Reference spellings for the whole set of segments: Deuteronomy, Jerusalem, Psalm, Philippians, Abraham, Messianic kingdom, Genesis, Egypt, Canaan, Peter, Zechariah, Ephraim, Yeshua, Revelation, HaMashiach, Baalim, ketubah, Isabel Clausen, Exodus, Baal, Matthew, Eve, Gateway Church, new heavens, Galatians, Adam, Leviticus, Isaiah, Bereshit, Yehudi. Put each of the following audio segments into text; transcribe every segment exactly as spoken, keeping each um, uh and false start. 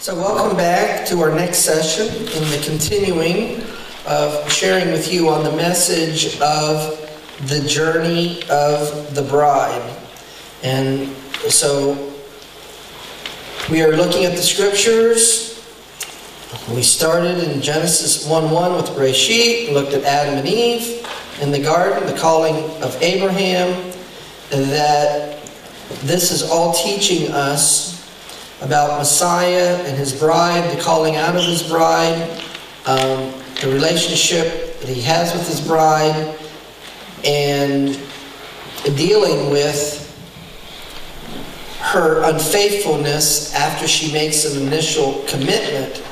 So welcome back to our next session in the continuing of sharing with you on the message of the journey of the bride. And so we are looking at the scriptures. We started in Genesis one one with Bereshit, looked at Adam and Eve in the garden, the calling of Abraham, that this is all teaching us about Messiah and his bride, the calling out of his bride, um, the relationship that he has with his bride, and dealing with her unfaithfulness after she makes an initial commitment,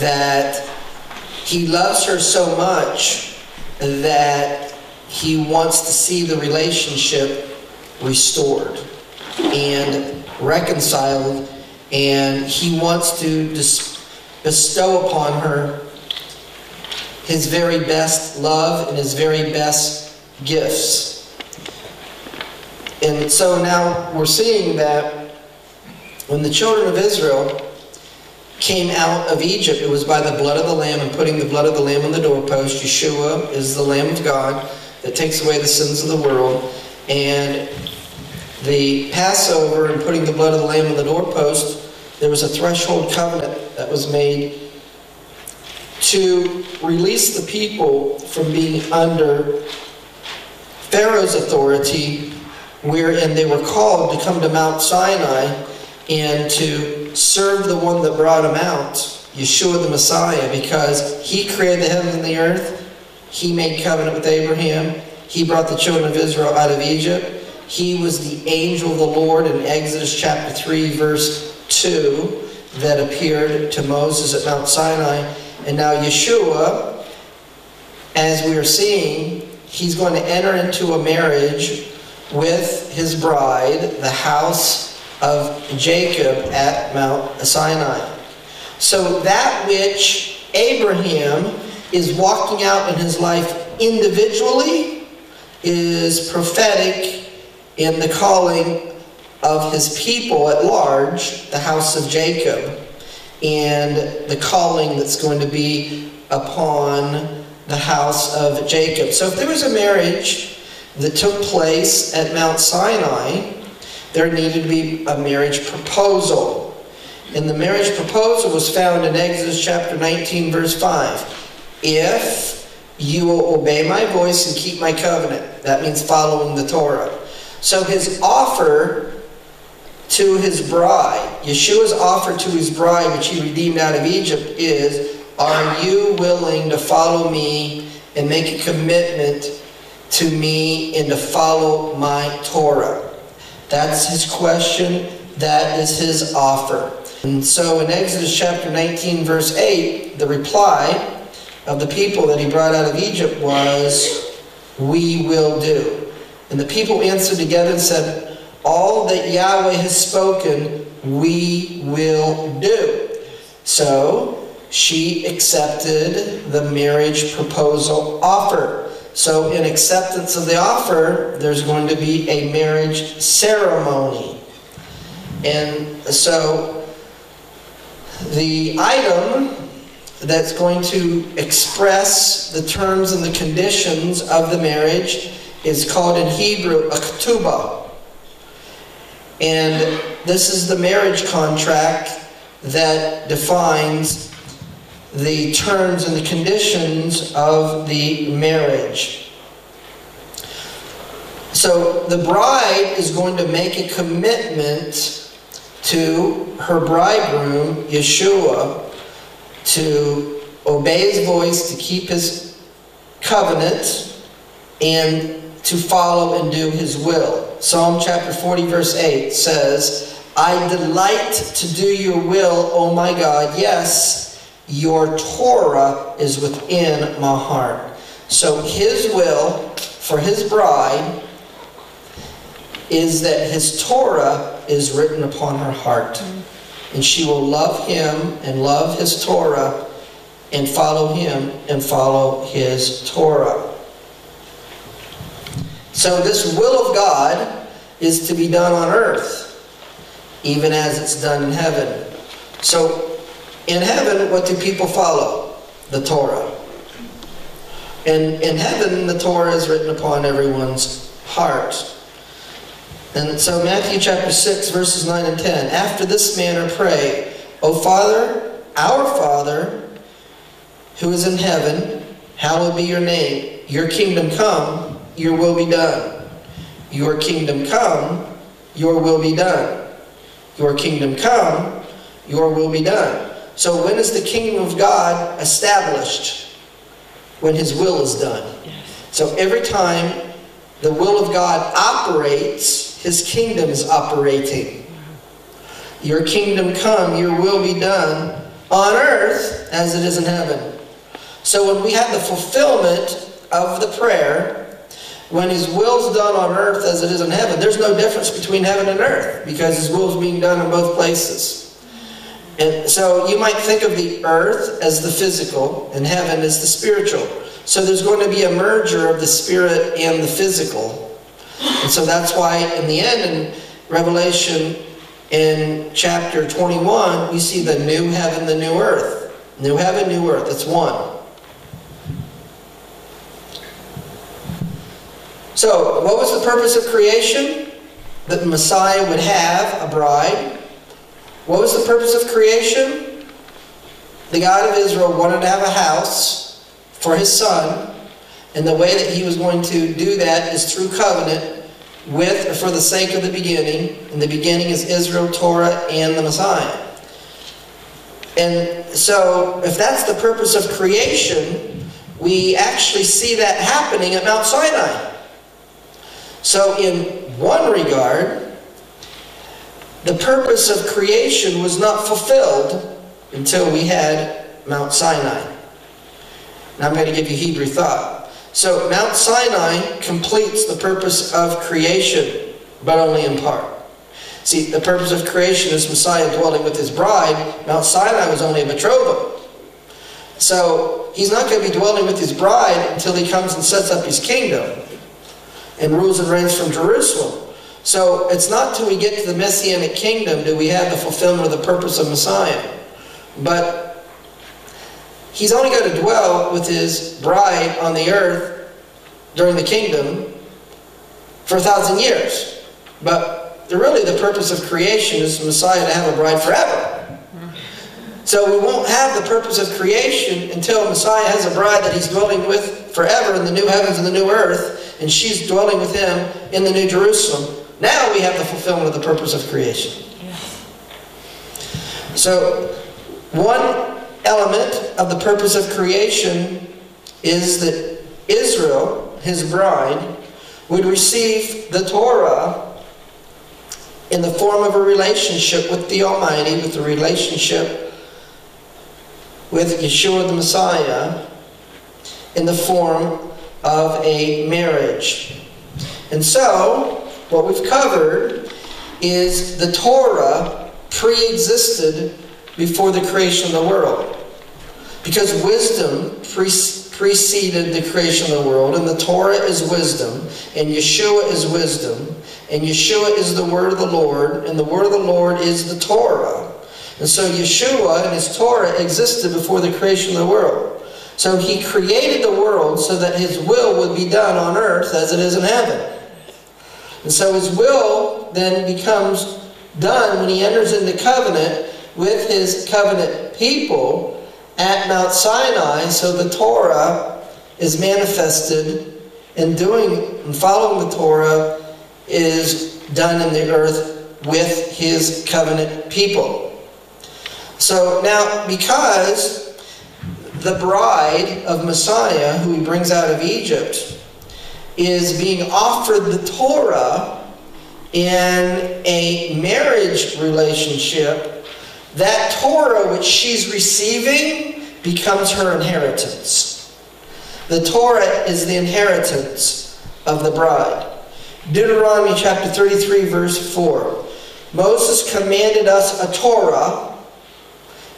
that he loves her so much that he wants to see the relationship restored and reconciled, and he wants to bestow upon her his very best love and his very best gifts. And so now we're seeing that when the children of Israel came out of Egypt, it was by the blood of the Lamb and putting the blood of the Lamb on the doorpost. Yeshua is the Lamb of God that takes away the sins of the world. And the Passover and putting the blood of the Lamb on the doorpost, there was a threshold covenant that was made to release the people from being under Pharaoh's authority, wherein they were called to come to Mount Sinai and to serve the one that brought them out, Yeshua the Messiah, because he created the heavens and the earth, he made covenant with Abraham, he brought the children of Israel out of Egypt. He was the angel of the Lord in Exodus chapter three, verse two, that appeared to Moses at Mount Sinai. And now Yeshua, as we are seeing, he's going to enter into a marriage with his bride, the house of Jacob at Mount Sinai. So that which Abraham is walking out in his life individually is prophetic in the calling of his people at large, the house of Jacob, and the calling that's going to be upon the house of Jacob. So if there was a marriage that took place at Mount Sinai, there needed to be a marriage proposal. And the marriage proposal was found in Exodus chapter nineteen, verse five. If you will obey my voice and keep my covenant, that means following the Torah. So his offer to his bride, Yeshua's offer to his bride, which he redeemed out of Egypt, is, are you willing to follow me and make a commitment to me and to follow my Torah? That's his question. That is his offer. And so in Exodus chapter nineteen, verse eight, the reply of the people that he brought out of Egypt was, we will do. And the people answered together and said, all that Yahweh has spoken, we will do. So she accepted the marriage proposal offer. So in acceptance of the offer, there's going to be a marriage ceremony. And so the item that's going to express the terms and the conditions of the marriage is called in Hebrew a ketubah. And this is the marriage contract that defines the terms and the conditions of the marriage. So the bride is going to make a commitment to her bridegroom, Yeshua, to obey his voice, to keep his covenant, and to follow and do his will. Psalm chapter forty, verse eight says, I delight to do your will, O my God. Yes, your Torah is within my heart. So his will for his bride is that his Torah is written upon her heart. And she will love him and love his Torah and follow him and follow his Torah. So this will of God is to be done on earth, even as it's done in heaven. So, in heaven, what do people follow? The Torah. And in heaven, the Torah is written upon everyone's heart. And so Matthew chapter six, verses nine and ten. After this manner pray, O Father, our Father, who is in heaven, hallowed be your name. Your kingdom come, your will be done. Your kingdom come, your will be done. Your kingdom come, your will be done. So when is the kingdom of God established? When his will is done. So every time the will of God operates, his kingdom is operating. Your kingdom come, your will be done on earth as it is in heaven. So when we have the fulfillment of the prayer, when his will is done on earth as it is in heaven, there's no difference between heaven and earth because his will is being done in both places. And so you might think of the earth as the physical and heaven as the spiritual. So there's going to be a merger of the spirit and the physical. And so that's why in the end, in Revelation in chapter twenty-one, we see the new heaven, the new earth. New heaven, new earth. It's one. So what was the purpose of creation? That the Messiah would have a bride. What was the purpose of creation? The God of Israel wanted to have a house for his son, and the way that he was going to do that is through covenant with or for the sake of the beginning, and the beginning is Israel, Torah, and the Messiah. And so, if that's the purpose of creation, we actually see that happening at Mount Sinai. So, in one regard, the purpose of creation was not fulfilled until we had Mount Sinai. Now I'm going to give you Hebrew thought. So Mount Sinai completes the purpose of creation, but only in part. See, the purpose of creation is Messiah dwelling with his bride. Mount Sinai was only a betrothal. So he's not going to be dwelling with his bride until he comes and sets up his kingdom and rules and reigns from Jerusalem. So it's not till we get to the Messianic kingdom do we have the fulfillment of the purpose of Messiah. But he's only going to dwell with his bride on the earth during the kingdom for a thousand years. But really the purpose of creation is the Messiah to have a bride forever. So we won't have the purpose of creation until Messiah has a bride that he's dwelling with forever in the new heavens and the new earth, and she's dwelling with him in the new Jerusalem. Now we have the fulfillment of the purpose of creation. Yes. So, one element of the purpose of creation is that Israel, his bride, would receive the Torah in the form of a relationship with the Almighty, with the relationship with Yeshua the Messiah, in the form of a marriage. And so, what we've covered is the Torah pre-existed before the creation of the world. Because wisdom pre preceded the creation of the world, and the Torah is wisdom, and Yeshua is wisdom, and Yeshua is the word of the Lord, and the word of the Lord is the Torah. And so Yeshua and his Torah existed before the creation of the world. So he created the world so that his will would be done on earth as it is in heaven. And so his will then becomes done when he enters into covenant with his covenant people at Mount Sinai. So the Torah is manifested, and doing and following the Torah is done in the earth with his covenant people. So now, because the bride of Messiah, who he brings out of Egypt, is being offered the Torah in a marriage relationship, that Torah which she's receiving becomes her inheritance. The Torah is the inheritance of the bride. Deuteronomy chapter thirty-three, verse four. Moses commanded us a Torah,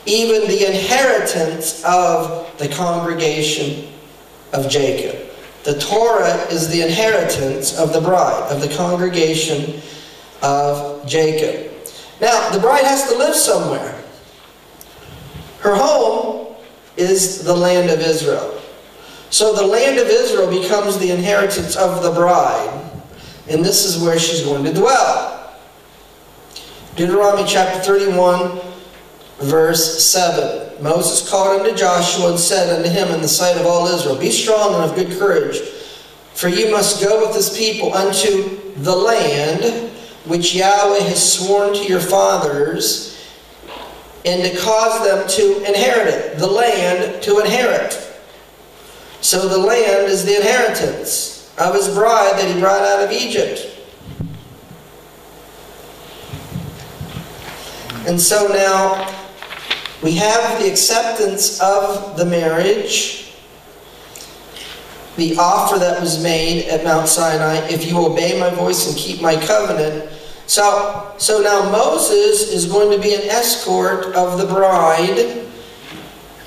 even the inheritance of the congregation of Jacob. The Torah is the inheritance of the bride, of the congregation of Jacob. Now, the bride has to live somewhere. Her home is the land of Israel. So the land of Israel becomes the inheritance of the bride, and this is where she's going to dwell. Deuteronomy chapter thirty-one, verse seven. Moses called unto Joshua and said unto him in the sight of all Israel, Be strong and of good courage, for you must go with this people unto the land which Yahweh has sworn to your fathers, and to cause them to inherit it. The land to inherit. So the land is the inheritance of his bride that he brought out of Egypt. And so now we have the acceptance of the marriage, the offer that was made at Mount Sinai, if you obey my voice and keep my covenant. So, so now Moses is going to be an escort of the bride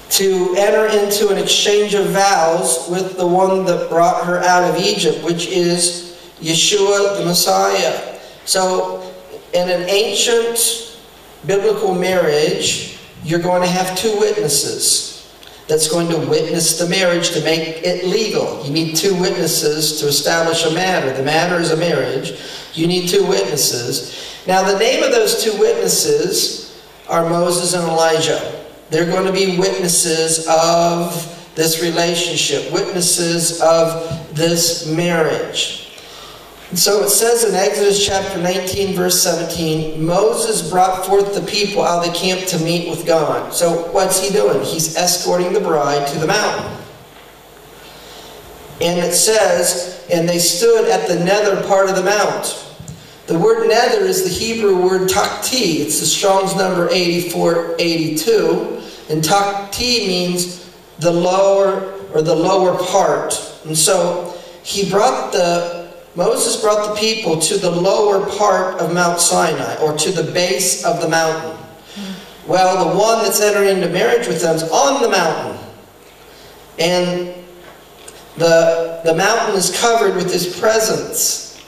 to enter into an exchange of vows with the one that brought her out of Egypt, which is Yeshua the Messiah. So in an ancient biblical marriage, you're going to have two witnesses that's going to witness the marriage to make it legal. You need two witnesses to establish a matter. The matter is a marriage. You need two witnesses. Now the name of those two witnesses are Moses and Elijah. They're going to be witnesses of this relationship, witnesses of this marriage. And so it says in Exodus chapter nineteen, verse seventeen, Moses brought forth the people out of the camp to meet with God. So what's he doing? He's escorting the bride to the mountain. And it says, and they stood at the nether part of the mount. The word nether is the Hebrew word takti. It's the Strong's number eighty-four eighty-two. And takti means the lower or the lower part. And so he brought the, Moses brought the people to the lower part of Mount Sinai, or to the base of the mountain. Well, the one that's entering into marriage with them is on the mountain. And the, the mountain is covered with his presence.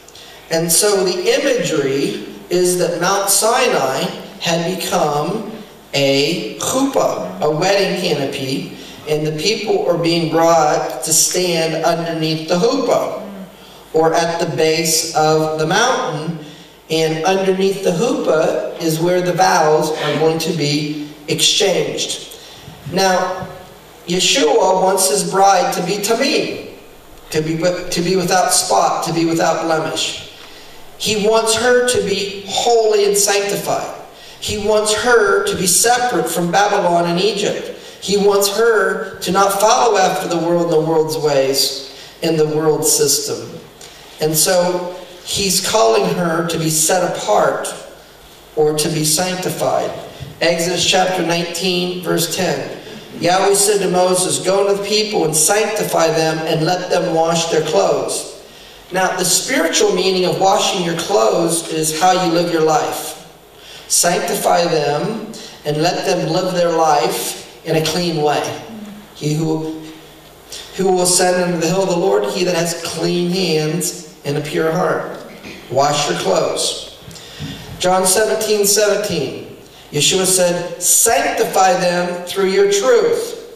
And so the imagery is that Mount Sinai had become a chuppah, a wedding canopy, and the people are being brought to stand underneath the chuppah, or at the base of the mountain, and underneath the chuppah is where the vows are going to be exchanged. Now, Yeshua wants his bride to be tamim, to be, to be without spot, to be without blemish. He wants her to be holy and sanctified. He wants her to be separate from Babylon and Egypt. He wants her to not follow after the world and the world's ways and the world's system. And so he's calling her to be set apart or to be sanctified. Exodus chapter nineteen, verse ten. Yahweh said to Moses, Go unto the people and sanctify them and let them wash their clothes. Now, the spiritual meaning of washing your clothes is how you live your life. Sanctify them and let them live their life in a clean way. He who, who will ascend into the hill of the Lord, he that has clean hands and a pure heart. Wash your clothes. John seventeen, seventeen. Yeshua said, Sanctify them through your truth.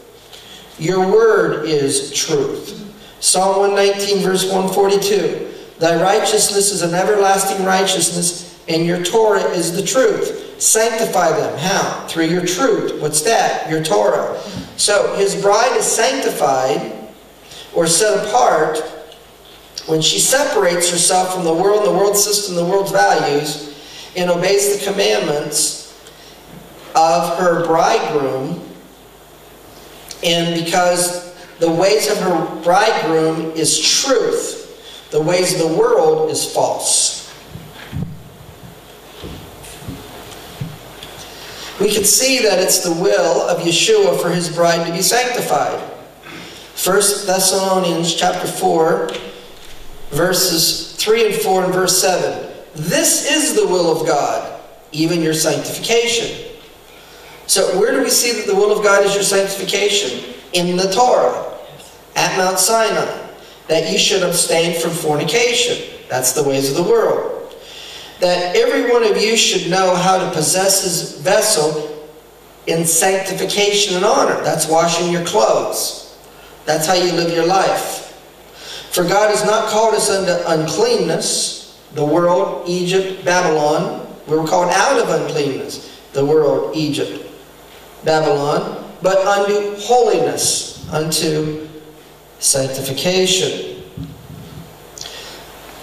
Your word is truth. Psalm one nineteen, verse one forty-two. Thy righteousness is an everlasting righteousness, and your Torah is the truth. Sanctify them. How? Through your truth. What's that? Your Torah. So his bride is sanctified or set apart when she separates herself from the world, the world system, the world's values, and obeys the commandments of her bridegroom. And because the ways of her bridegroom is truth. The ways of the world is false. We can see that it's the will of Yeshua for his bride to be sanctified. First Thessalonians chapter four, verses three and four and verse seven. This is the will of God, even your sanctification. So where do we see that the will of God is your sanctification? In the Torah. At Mount Sinai, that you should abstain from fornication. That's the ways of the world. That every one of you should know how to possess his vessel in sanctification and honor. That's washing your clothes. That's how you live your life. For God has not called us unto uncleanness, the world, Egypt, Babylon. We were called out of uncleanness, the world, Egypt, Babylon, but unto holiness, unto sanctification.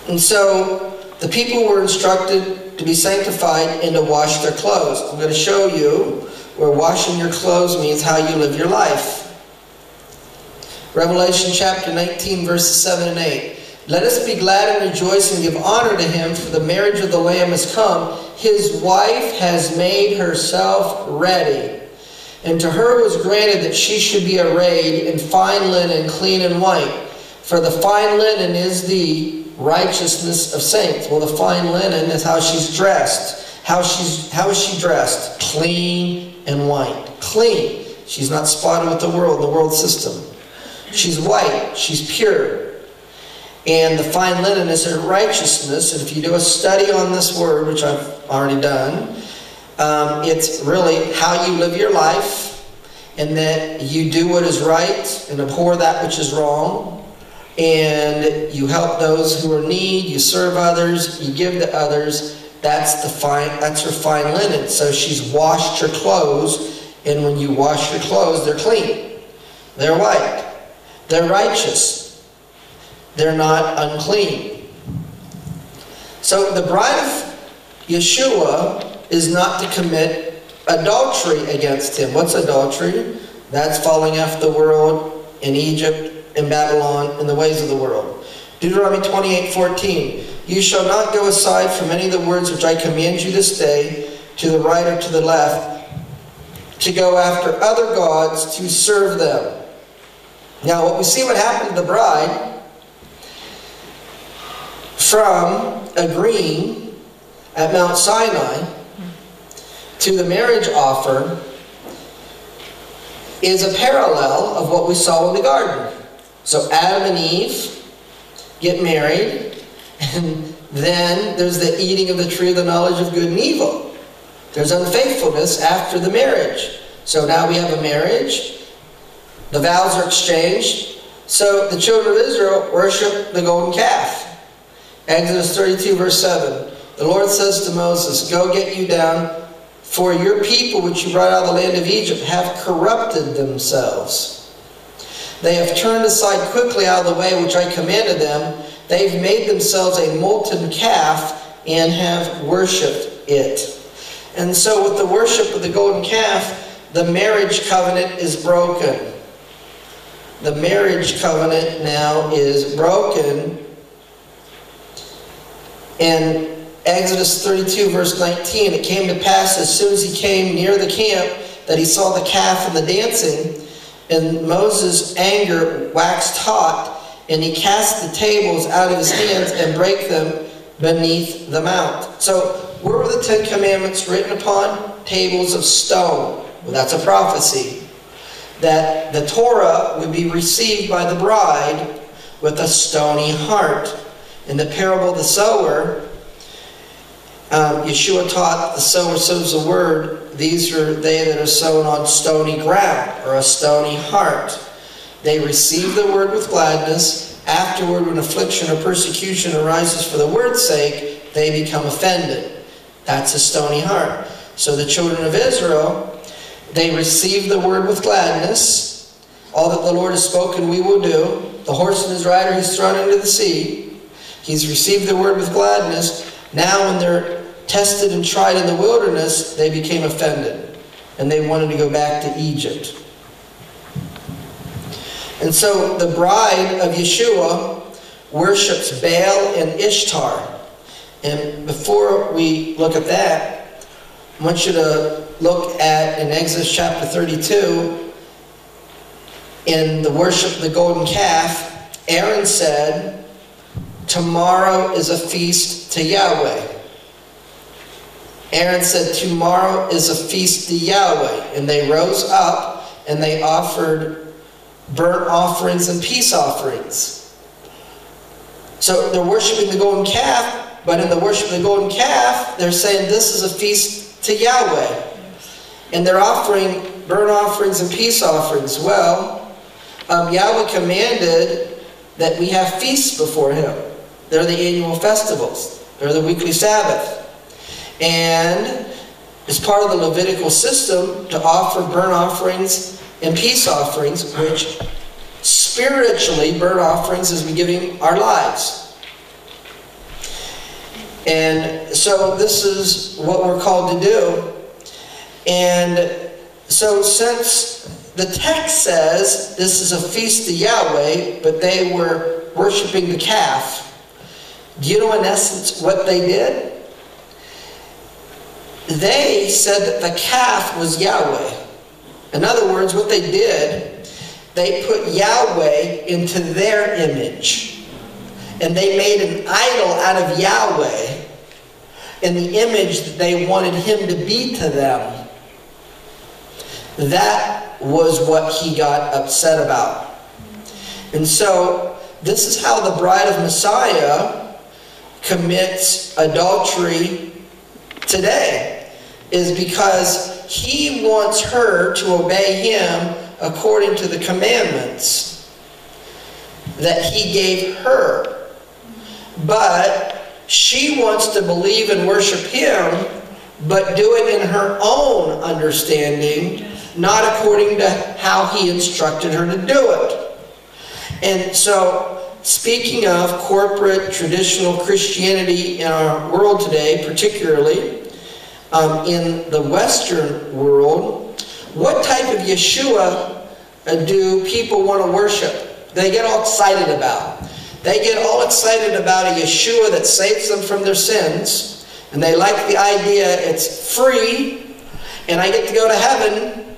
And so the people were instructed to be sanctified and to wash their clothes. I'm going to show you where washing your clothes means how you live your life. Revelation chapter nineteen, verses seven and eight. Let us be glad and rejoice and give honor to him, for the marriage of the Lamb has come. His wife has made herself ready. And to her was granted that she should be arrayed in fine linen, clean and white. For the fine linen is the righteousness of saints. Well, the fine linen is how she's dressed. How she's, how is she dressed? Clean and white. Clean. She's not spotted with the world, the world system. She's white. She's pure. And the fine linen is her righteousness. And if you do a study on this word, which I've already done, um, it's really how you live your life, and that you do what is right and abhor that which is wrong. And you help those who are in need. You serve others. You give to others. That's the fine. That's her fine linen. So she's washed her clothes. And when you wash your clothes, they're clean. They're white. They're righteous. They're not unclean. So the bride of Yeshua is not to commit adultery against him. What's adultery? That's falling after the world in Egypt, in Babylon, in the ways of the world. Deuteronomy twenty-eight fourteen. You shall not go aside from any of the words which I command you this day, to the right or to the left, to go after other gods to serve them. Now, what we see what happened to the bride from agreeing at Mount Sinai to the marriage offer is a parallel of what we saw in the garden. So Adam and Eve get married, and then there's the eating of the tree of the knowledge of good and evil. There's unfaithfulness after the marriage. So now we have a marriage. The vows are exchanged. So the children of Israel worship the golden calf. Exodus thirty-two, verse seven. The Lord says to Moses, go get you down, for your people which you brought out of the land of Egypt have corrupted themselves. They have turned aside quickly out of the way which I commanded them. They've made themselves a molten calf and have worshipped it. And so with the worship of the golden calf, the marriage covenant is broken. The marriage covenant now is broken. In Exodus thirty-two, verse nineteen, it came to pass as soon as he came near the camp that he saw the calf and the dancing, and Moses' anger waxed hot, and he cast the tables out of his hands and brake them beneath the mount. So where were the Ten Commandments written upon? Tables of stone. Well, that's a prophecy. That the Torah would be received by the bride with a stony heart. In the parable of the sower, um, Yeshua taught the sower sows the word. These are they that are sown on stony ground, or a stony heart. They receive the word with gladness. Afterward, when affliction or persecution arises for the word's sake, they become offended. That's a stony heart. So the children of Israel, they receive the word with gladness. All that the Lord has spoken we will do. The horse and his rider he's thrown into the sea. He's received the word with gladness. Now when they're tested and tried in the wilderness, they became offended. And they wanted to go back to Egypt. And so the bride of Yeshua worships Baal and Ishtar. And before we look at that, I want you to look at in Exodus chapter thirty-two, in the worship of the golden calf, Aaron said, tomorrow is a feast to Yahweh. Aaron said, tomorrow is a feast to Yahweh. And they rose up and they offered burnt offerings and peace offerings. So they're worshiping the golden calf, but in the worship of the golden calf, they're saying this is a feast to Yahweh. and their offering, burnt offerings and peace offerings. Well, um, Yahweh commanded that we have feasts before Him. They're the annual festivals. They're the weekly Sabbath. And it's part of the Levitical system to offer burnt offerings and peace offerings, which spiritually, burnt offerings is giving our lives. And so this is what we're called to do. And so since the text says this is a feast to Yahweh, but they were worshiping the calf, do you know in essence what they did? They said that the calf was Yahweh. In other words, what they did, they put Yahweh into their image. And they made an idol out of Yahweh in the image that they wanted Him to be to them. That was what He got upset about. And so, this is how the bride of Messiah commits adultery today, is because He wants her to obey Him according to the commandments that He gave her. But she wants to believe and worship Him, but do it in her own understanding, not according to how He instructed her to do it. And so, speaking of corporate traditional Christianity in our world today, particularly um, in the Western world, what type of Yeshua do people want to worship? They get all excited about. They get all excited about a Yeshua that saves them from their sins, and they like the idea it's free, and I get to go to heaven,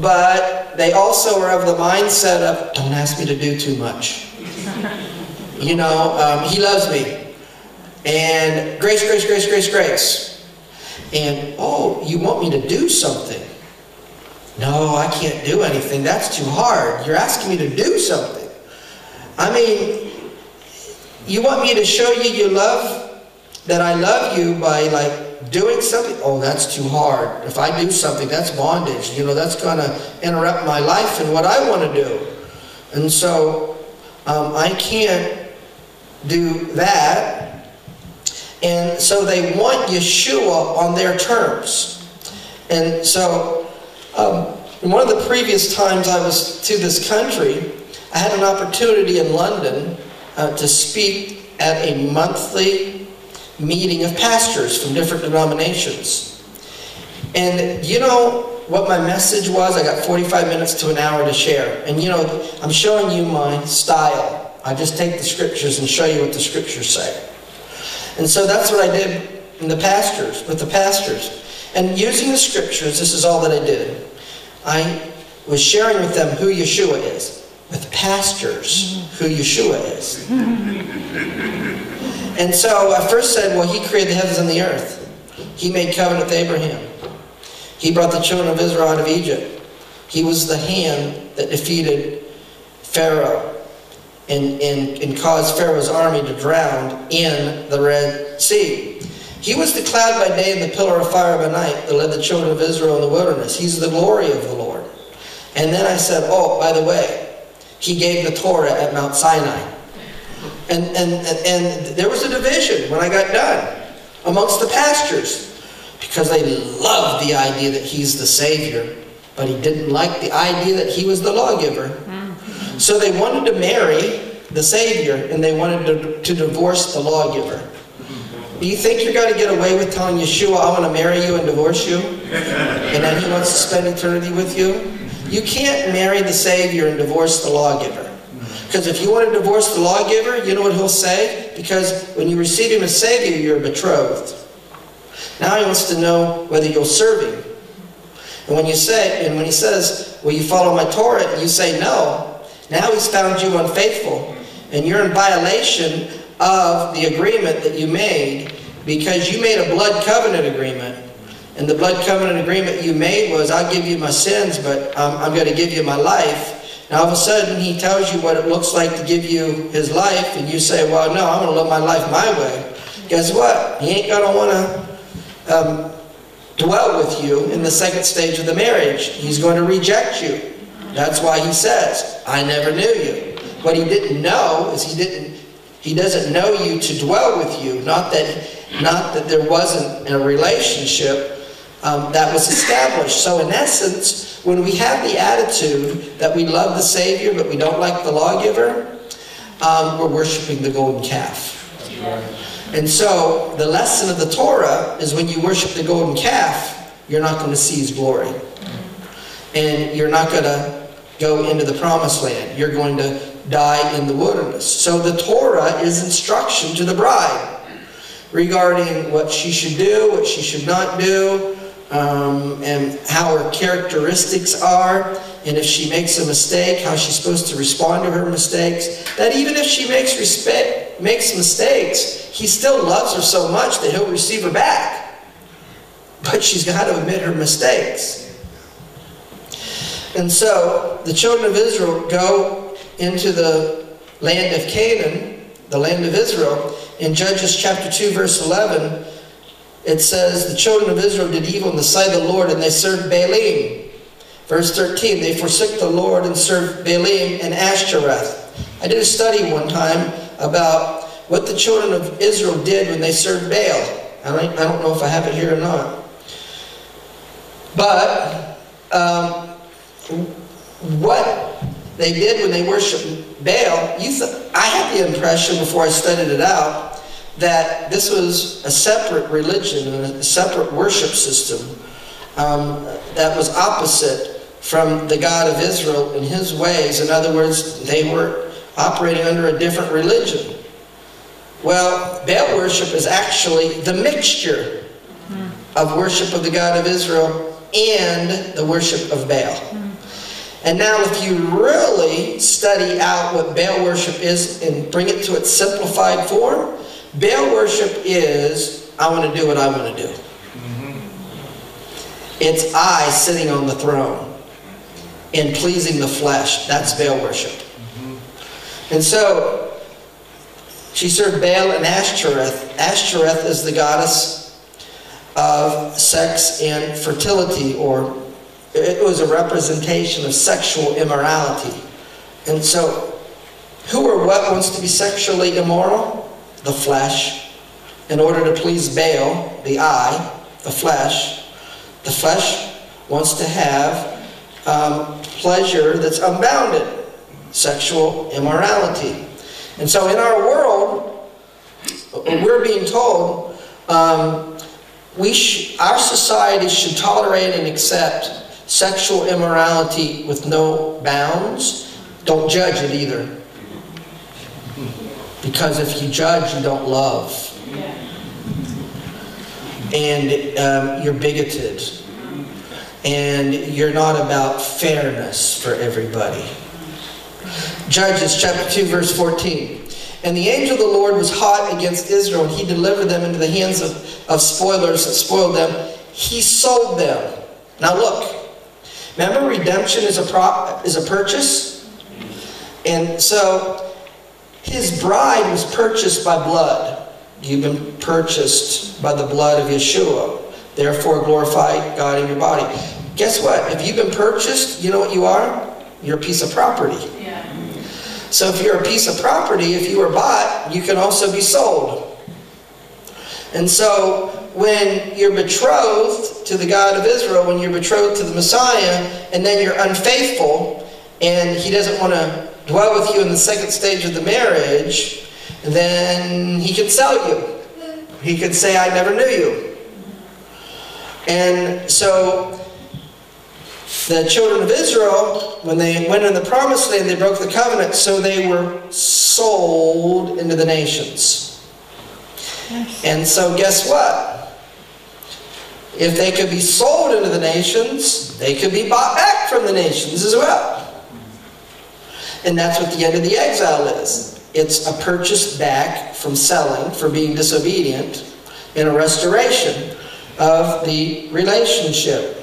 but they also are of the mindset of, don't ask me to do too much. You know, um, He loves me. And grace, grace, grace, grace, grace. And, oh, you want me to do something? No, I can't do anything. That's too hard. You're asking me to do something. I mean, you want me to show you you love, that I love you by, like, doing something? Oh, that's too hard. If I do something, that's bondage. You know, that's going to interrupt my life and what I want to do. And so, Um, I can't do that. And so they want Yeshua on their terms. And so, um, one of the previous times I was to this country, I had an opportunity in London uh, to speak at a monthly meeting of pastors from different denominations. And you know what my message was? I got forty-five minutes to an hour to share. And you know, I'm showing you my style. I just take the scriptures and show you what the scriptures say. And so that's what I did in the pastors, with the pastors. And using the scriptures, this is all that I did. I was sharing with them who Yeshua is. With pastors, who Yeshua is. And so I first said, well, He created the heavens and the earth. He made covenant with Abraham. He brought the children of Israel out of Egypt. He was the hand that defeated Pharaoh and, and, and caused Pharaoh's army to drown in the Red Sea. He was the cloud by day and the pillar of fire by night that led the children of Israel in the wilderness. He's the glory of the Lord. And then I said, oh, by the way, He gave the Torah at Mount Sinai. And, and, and, and there was a division when I got done amongst the pastors, because they loved the idea that He's the Savior, but he didn't like the idea that He was the lawgiver. Mm-hmm. So they wanted to marry the Savior, and they wanted to, to divorce the lawgiver. Do you think you're going to get away with telling Yeshua, I want to marry you and divorce you, and then He wants to spend eternity with you? You can't marry the Savior and divorce the lawgiver. Because if you want to divorce the lawgiver, you know what He'll say? Because when you receive Him as Savior, you're betrothed. Now He wants to know whether you'll serve Him. And when you say, and when He says, will you follow my Torah? And you say no. Now He's found you unfaithful. And you're in violation of the agreement that you made, because you made a blood covenant agreement. And the blood covenant agreement you made was, I'll give you my sins, but um, I'm going to give you my life. And all of a sudden He tells you what it looks like to give you His life. And you say, well, no, I'm going to live my life my way. Guess what? He ain't going to want to Um, dwell with you in the second stage of the marriage. He's going to reject you. That's why he says, I never knew you. What he didn't know is he didn't, he doesn't know you to dwell with you. Not that, not that there wasn't a relationship um, that was established. So in essence, when we have the attitude that we love the Savior but we don't like the lawgiver, um, we're worshiping the golden calf. And so the lesson of the Torah is when you worship the golden calf, you're not going to see his glory. And you're not going to go into the promised land. You're going to die in the wilderness. So the Torah is instruction to the bride regarding what she should do, what she should not do, um, and how her characteristics are. And if she makes a mistake, how she's supposed to respond to her mistakes. That even if she makes respect, makes mistakes, he still loves her so much that he'll receive her back. But she's got to admit her mistakes. And so the children of Israel go into the land of Canaan, the land of Israel. In Judges chapter two, verse eleven, it says, the children of Israel did evil in the sight of the Lord, and they served Baalim. Verse thirteen, they forsook the Lord and served Baalim and Ashtoreth. I did a study one time about what the children of Israel did when they served Baal. I don't, I don't know if I have it here or not. But um, what they did when they worshipped Baal, you th I had the impression before I studied it out that this was a separate religion and a separate worship system um, that was opposite from the God of Israel and his ways. In other words, they were operating under a different religion. Well, Baal worship is actually the mixture mm-hmm. of worship of the God of Israel and the worship of Baal. Mm-hmm. And now if you really study out what Baal worship is and bring it to its simplified form, Baal worship is, I want to do what I want to do. Mm-hmm. It's I sitting on the throne and pleasing the flesh. That's Baal worship. And so, she served Baal and Ashtoreth. Ashtoreth is the goddess of sex and fertility, or it was a representation of sexual immorality. And so, who or what wants to be sexually immoral? The flesh. In order to please Baal, the eye, the flesh, the flesh wants to have um, pleasure that's unbounded. Sexual immorality. And so in our world, we're being told um, we sh our society should tolerate and accept sexual immorality with no bounds. Don't judge it either. Because if you judge, you don't love. And um, you're bigoted. And you're not about fairness for everybody. Judges chapter two, verse fourteen. And the angel of the Lord was hot against Israel, and he delivered them into the hands of, of spoilers that spoiled them. He sold them. Now look, remember, redemption is a, prop, is a purchase. And so his bride was purchased by blood. You've been purchased by the blood of Yeshua. Therefore glorify God in your body. Guess what? If you've been purchased, you know what you are? You're a piece of property. Yeah. So if you're a piece of property, if you were bought, you can also be sold. And so when you're betrothed to the God of Israel, when you're betrothed to the Messiah, and then you're unfaithful, and he doesn't want to dwell with you in the second stage of the marriage, then he could sell you. He could say, I never knew you. And so the children of Israel, when they went in the Promised Land, they broke the covenant, so they were sold into the nations. Yes. And so guess what? If they could be sold into the nations, they could be bought back from the nations as well. And that's what the end of the exile is. It's a purchase back from selling, from being disobedient, and a restoration of the relationship.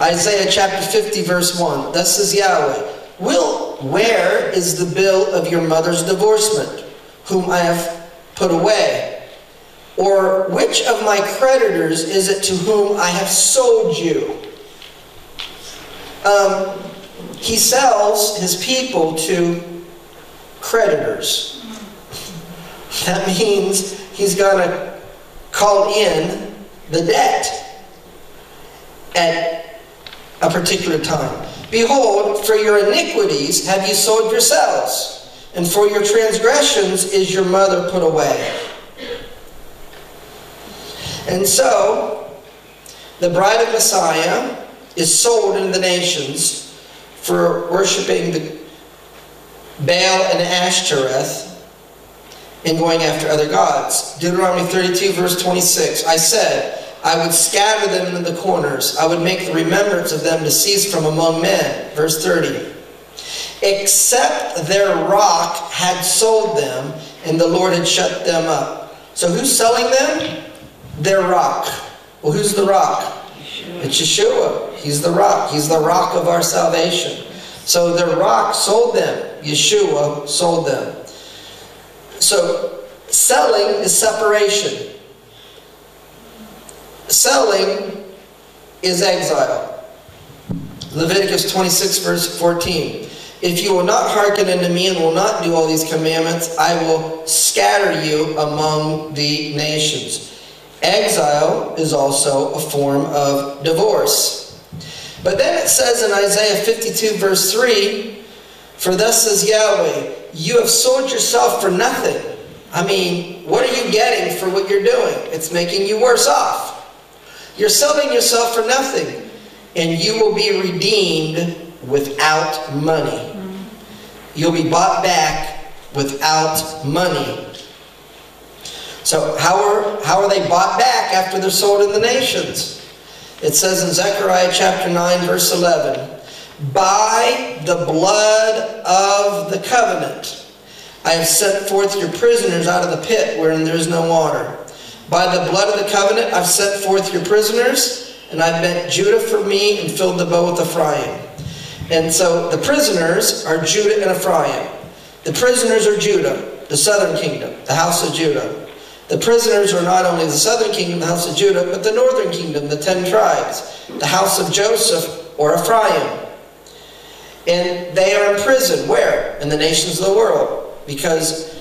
Isaiah chapter fifty, verse one. Thus says Yahweh, Will, where is the bill of your mother's divorcement, whom I have put away? Or which of my creditors is it to whom I have sold you? Um, he sells his people to creditors. That means he's going to call in the debt at a particular time. Behold, for your iniquities have you sold yourselves, and for your transgressions is your mother put away. And so, the bride of Messiah is sold into the nations for worshiping the Baal and Ashtoreth and going after other gods. Deuteronomy thirty-two, verse twenty-six, I said, I would scatter them into the corners. I would make the remembrance of them to cease from among men. Verse thirty, except their rock had sold them, and the Lord had shut them up. So who's selling them? Their rock. Well, who's the rock? Yeshua. It's Yeshua. He's the rock. He's the rock of our salvation. So their rock sold them. Yeshua sold them. So selling is separation. Selling is exile. Leviticus twenty-six verse fourteen. If you will not hearken unto me and will not do all these commandments, I will scatter you among the nations. Exile is also a form of divorce. But then it says in Isaiah fifty-two verse three, for thus says Yahweh, you have sold yourself for nothing. I mean, what are you getting for what you're doing? It's making you worse off. You're selling yourself for nothing, and you will be redeemed without money. You'll be bought back without money. So how are, how are they bought back after they're sold in the nations? It says in Zechariah chapter nine verse eleven, by the blood of the covenant, I have set forth your prisoners out of the pit wherein there is no water. By the blood of the covenant, I've set forth your prisoners, and I've bent Judah for me and filled the bow with Ephraim. And so the prisoners are Judah and Ephraim. The prisoners are Judah, the southern kingdom, the house of Judah. The prisoners are not only the southern kingdom, the house of Judah, but the northern kingdom, the ten tribes, the house of Joseph or Ephraim. And they are in prison. Where? In the nations of the world. Because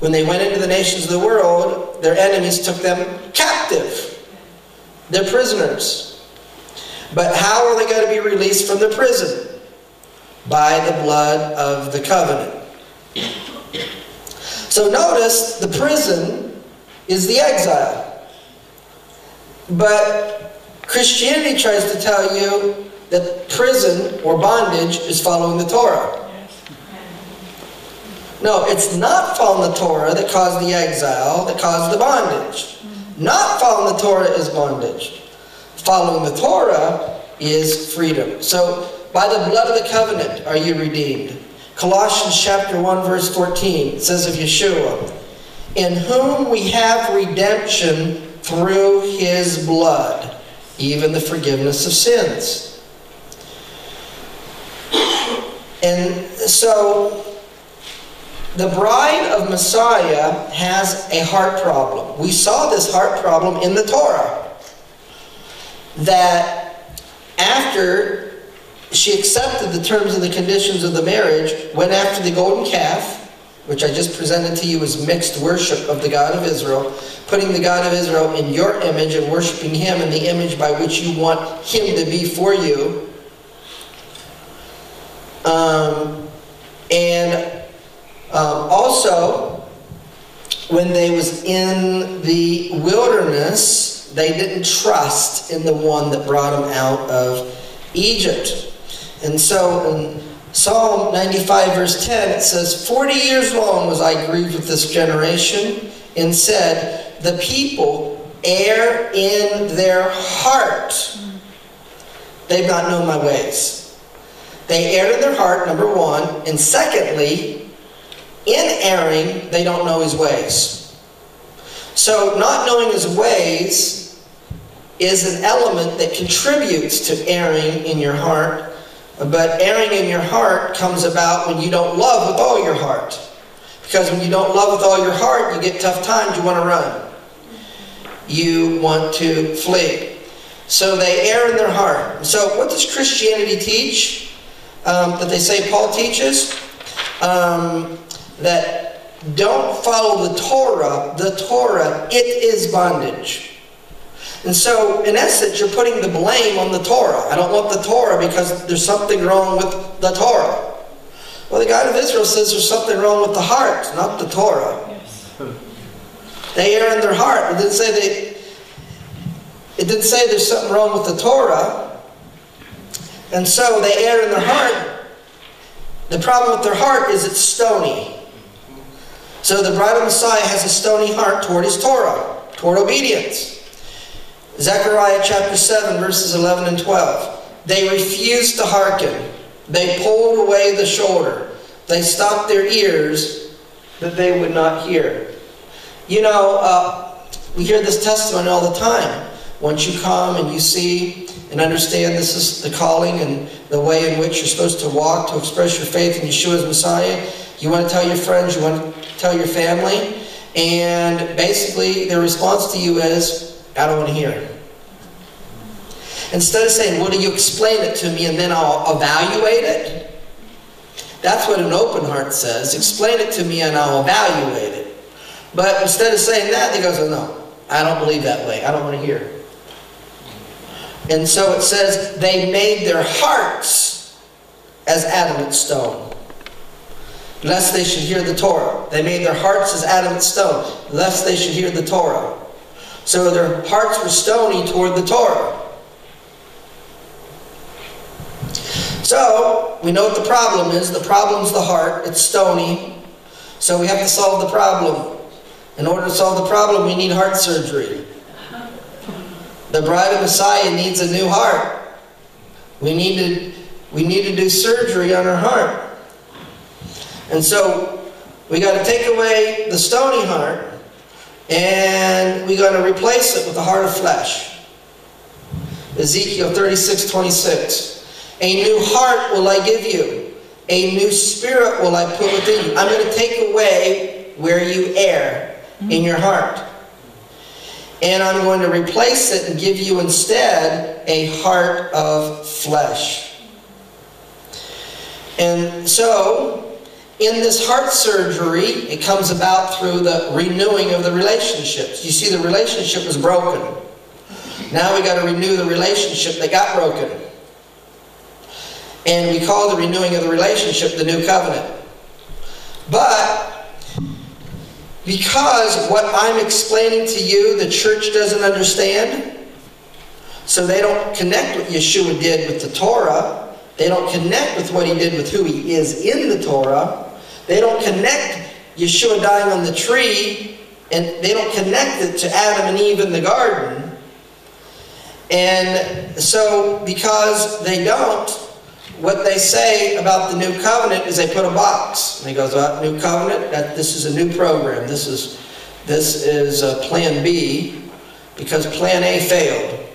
when they went into the nations of the world, their enemies took them captive. They're prisoners. But how are they going to be released from the prison? By the blood of the covenant. So notice the prison is the exile. But Christianity tries to tell you that prison or bondage is following the Torah. No, it's not following the Torah that caused the exile, that caused the bondage. Not following the Torah is bondage. Following the Torah is freedom. So, by the blood of the covenant are you redeemed. Colossians chapter one verse fourteen says of Yeshua, in whom we have redemption through his blood, even the forgiveness of sins. And so, the bride of Messiah has a heart problem. We saw this heart problem in the Torah. That after she accepted the terms and the conditions of the marriage, went after the golden calf, which I just presented to you as mixed worship of the God of Israel, putting the God of Israel in your image and worshiping him in the image by which you want him to be for you. Um, and um, also, when they was in the wilderness, they didn't trust in the one that brought them out of Egypt. And so, in Psalm ninety-five verse ten, it says, forty years long was I grieved with this generation, and said, the people err in their heart. They've not known my ways. They err in their heart, number one. And secondly, in erring, they don't know his ways. So not knowing his ways is an element that contributes to erring in your heart. But erring in your heart comes about when you don't love with all your heart. Because when you don't love with all your heart, you get tough times, you want to run. you want to flee. So they err in their heart. So what does Christianity teach um, that they say Paul teaches? Um, that don't follow the Torah. The Torah, it is bondage. And so, in essence, you're putting the blame on the Torah. I don't want the Torah because there's something wrong with the Torah. Well, the God of Israel says there's something wrong with the heart, not the Torah. Yes. They err in their heart. It didn't say they. It didn't say there's something wrong with the Torah. And so they err in their heart. The problem with their heart is it's stony. So the bridal Messiah has a stony heart toward his Torah, toward obedience. Zechariah chapter seven, verses eleven and twelve. They refused to hearken. They pulled away the shoulder. They stopped their ears that they would not hear. You know, uh, we hear this testimony all the time. Once you come and you see and understand this is the calling and the way in which you're supposed to walk to express your faith in Yeshua as Messiah, you want to tell your friends, you want to tell your family, and basically their response to you is, I don't want to hear it. Instead of saying, well, do you explain it to me and then I'll evaluate it? That's what an open heart says. Explain it to me and I'll evaluate it. But instead of saying that, he goes, oh, no, I don't believe that way. I don't want to hear it. And so it says, they made their hearts as adamant stone, lest they should hear the Torah. They made their hearts as adamant stone, lest they should hear the Torah. So their hearts were stony toward the Torah. So, we know what the problem is. The problem's the heart. It's stony. So we have to solve the problem. In order to solve the problem, we need heart surgery. The bride of Messiah needs a new heart. We need to, we need to do surgery on our heart. And so, we got to take away the stony heart. And we're going to replace it with the heart of flesh. Ezekiel thirty-six, twenty-six. A new heart will I give you. A new spirit will I put within you. I'm going to take away where you err in your heart. And I'm going to replace it and give you instead a heart of flesh. And so, in this heart surgery, it comes about through the renewing of the relationships. You see, the relationship was broken. Now we got to renew the relationship that got broken. And we call the renewing of the relationship the new covenant. But because what I'm explaining to you, the church doesn't understand, so they don't connect what Yeshua did with the Torah. They don't connect with what he did with who he is in the Torah. They don't connect Yeshua dying on the tree, and they don't connect it to Adam and Eve in the garden. And so, because they don't, what they say about the new covenant is they put a box. And they go, well, new covenant, that, this is a new program. This is, this is a plan B, because plan A failed.